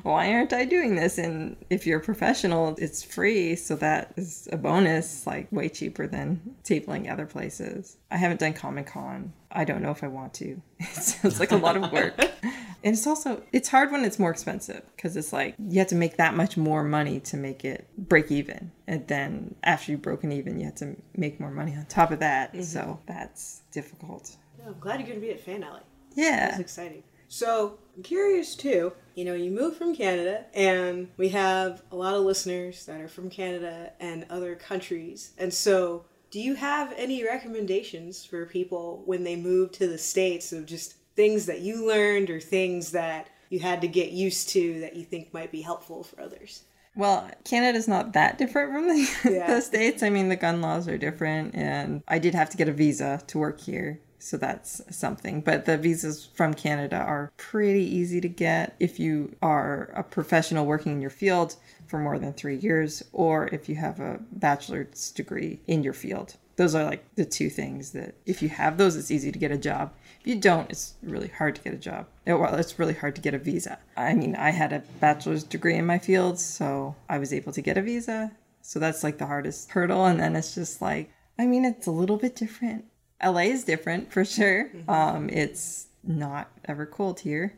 why aren't I doing this? And if you're a professional, it's free, so that is a bonus, like way cheaper than tabling other places. I haven't done Comic-Con. I don't know if I want to. It sounds like a lot of work. And it's also, it's hard when it's more expensive because it's like you have to make that much more money to make it break even. And then after you've broken even, you have to make more money on top of that. So that's difficult. I'm glad you're going to be at Fan Alley. Yeah. It's exciting. So I'm curious too, you know, you moved from Canada and we have a lot of listeners that are from Canada and other countries. And so do you have any recommendations for people when they move to the States of just things that you learned or things that you had to get used to that you think might be helpful for others? Well, Canada's not that different from the States. I mean, the gun laws are different, and I did have to get a visa to work here, so that's something. But the visas from Canada are pretty easy to get if you are a professional working in your field for more than 3 years, or if you have a bachelor's degree in your field. Those are like the two things that if you have those, it's easy to get a job. If you don't, it's really hard to get a job. Well, it's really hard to get a visa. I mean, I had a bachelor's degree in my field, so I was able to get a visa. So that's like the hardest hurdle. And then it's just like, I mean, it's a little bit different. LA is different for sure. Mm-hmm. It's not ever cold here.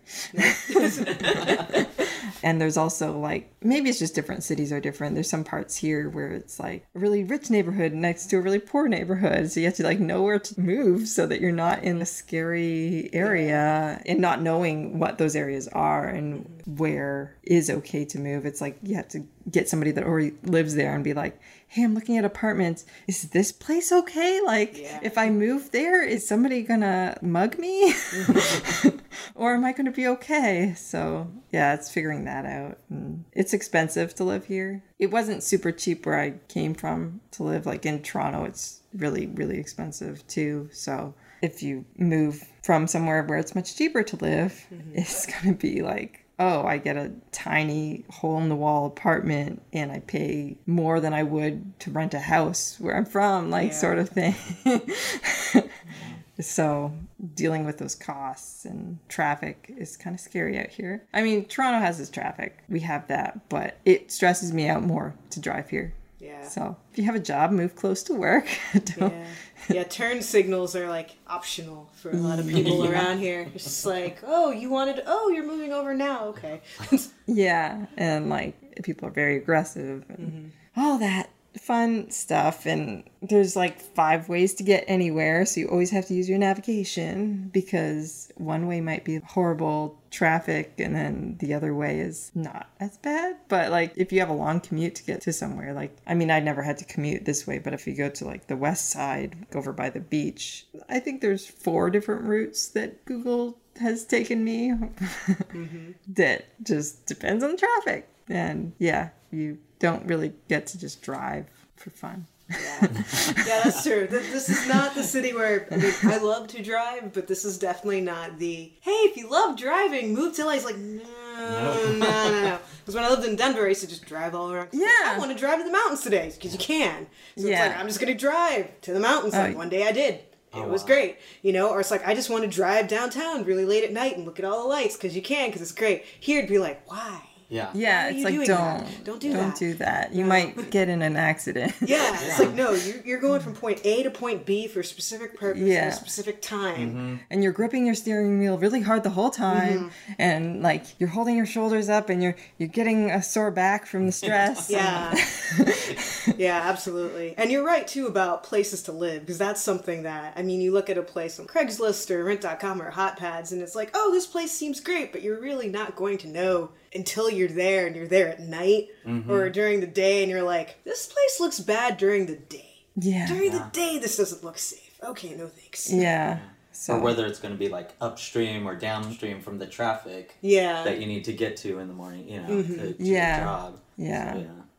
And there's also like, maybe it's just different cities are different. There's some parts here where it's like a really rich neighborhood next to a really poor neighborhood. So you have to like know where to move so that you're not in a scary area and not knowing what those areas are and where is okay to move. It's like you have to get somebody that already lives there and be like, hey, I'm looking at apartments. Is this place okay? Like, if I move there, is somebody gonna mug me? Or am I gonna be okay? So yeah, it's figuring that out. And it's expensive to live here. It wasn't super cheap where I came from to live. Like in Toronto, it's really, really expensive too. So if you move from somewhere where it's much cheaper to live, it's gonna be like, oh, I get a tiny hole-in-the-wall apartment and I pay more than I would to rent a house where I'm from, like sort of thing. So dealing with those costs and traffic is kind of scary out here. I mean, Toronto has its traffic. We have that, but it stresses me out more to drive here. Yeah. So if you have a job, move close to work. Yeah, turn signals are like optional for a lot of people around here. It's just like, you're moving over now, okay. Yeah, and like people are very aggressive and all that fun stuff. And there's like 5 ways to get anywhere, so you always have to use your navigation because one way might be horrible traffic and then the other way is not as bad. But like if you have a long commute to get to somewhere, like I mean, I never had to commute this way, but if you go to like the west side over by the beach, I think there's 4 different routes that Google has taken me that just depends on the traffic. And yeah, you don't really get to just drive for fun. Yeah, that's true. This is not the city where, I mean, I love to drive, but this is definitely not the, hey, if you love driving, move to LA. It's like, no. Because when I lived in Denver, I used to just drive all around. Yeah. Like, I want to drive to the mountains today, because you can. So it's like, I'm just going to drive to the mountains. Like one day I did. It was great, you know? Or it's like, I just want to drive downtown really late at night and look at all the lights, because you can, because it's great. Here, it'd be like, why? Yeah, it's like, don't do that. You might get in an accident. Yeah, it's like, no, you're going from point A to point B for a specific purpose at a specific time. And you're gripping your steering wheel really hard the whole time. And like, you're holding your shoulders up and you're getting a sore back from the stress. Yeah, absolutely. And you're right, too, about places to live, because that's something that, I mean, you look at a place on Craigslist or Rent.com or Hot Pads, and it's like, oh, this place seems great, but you're really not going to know until you're there, and you're there at night or during the day, and you're like, this place looks bad during the day. During the day, this doesn't look safe. Okay, no thanks. So, or whether it's going to be like upstream or downstream from the traffic that you need to get to in the morning, you know, to your job.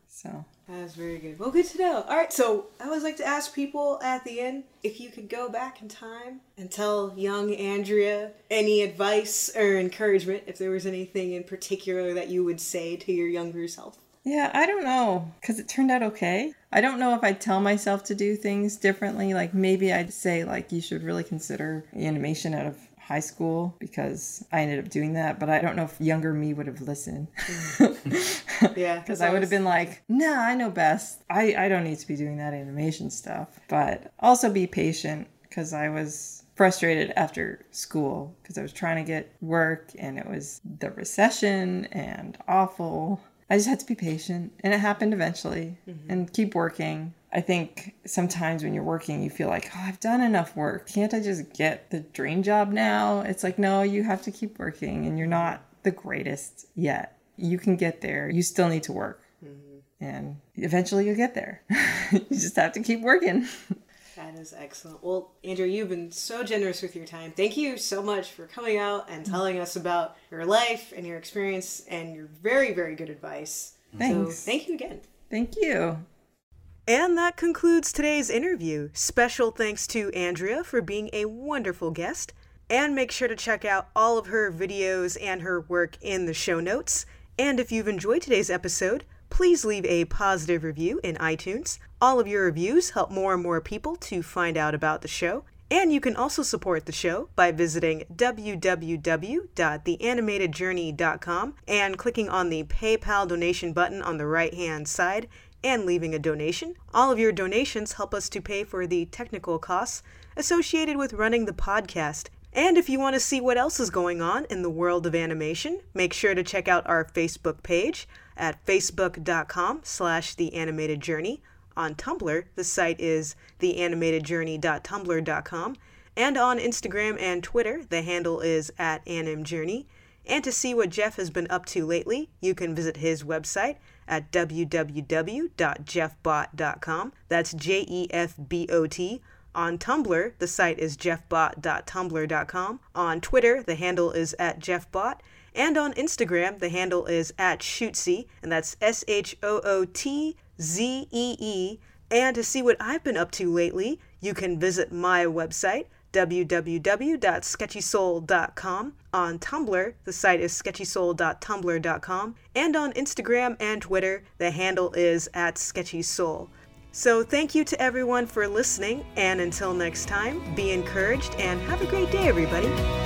So that was very good. Well, good to know. All right, so I always like to ask people at the end, if you could go back in time and tell young Andrea any advice or encouragement, if there was anything in particular that you would say to your younger self. Yeah, I don't know, because it turned out okay. I don't know if I'd tell myself to do things differently. Like maybe I'd say like you should really consider animation out of high school, because I ended up doing that, but I don't know if younger me would have listened. Because I would have been like, nah, I know best. I don't need to be doing that animation stuff. But also be patient, because I was frustrated after school because I was trying to get work and it was the recession and awful. I just had to be patient, and it happened eventually, and keep working. I think sometimes when you're working, you feel like, oh, I've done enough work. Can't I just get the dream job now? It's like, no, you have to keep working and you're not the greatest yet. You can get there. You still need to work. Mm-hmm. And eventually you'll get there. You just have to keep working. That is excellent. Well, Andrea, you've been so generous with your time. Thank you so much for coming out and telling us about your life and your experience and your very, very good advice. Thanks. So thank you again. Thank you. And that concludes today's interview. Special thanks to Andrea for being a wonderful guest. And make sure to check out all of her videos and her work in the show notes. And if you've enjoyed today's episode, please leave a positive review in iTunes. All of your reviews help more and more people to find out about the show. And you can also support the show by visiting www.theanimatedjourney.com and clicking on the PayPal donation button on the right-hand side and leaving a donation. All of your donations help us to pay for the technical costs associated with running the podcast. And if you want to see what else is going on in the world of animation, make sure to check out our Facebook page at facebook.com/theanimatedjourney. On Tumblr, the site is theanimatedjourney.tumblr.com. And on Instagram and Twitter, the handle is @animjourney. And to see what Jeff has been up to lately, you can visit his website at www.jeffbot.com. That's Jeffbot. On Tumblr, the site is jeffbot.tumblr.com. On Twitter, the handle is @jeffbot. And on Instagram, the handle is @shootze, and that's SHOOTZEE. And to see what I've been up to lately, you can visit my website, www.sketchysoul.com. On Tumblr, the site is sketchysoul.tumblr.com. And on Instagram and Twitter, the handle is @sketchysoul. So thank you to everyone for listening, and until next time, be encouraged and have a great day, everybody.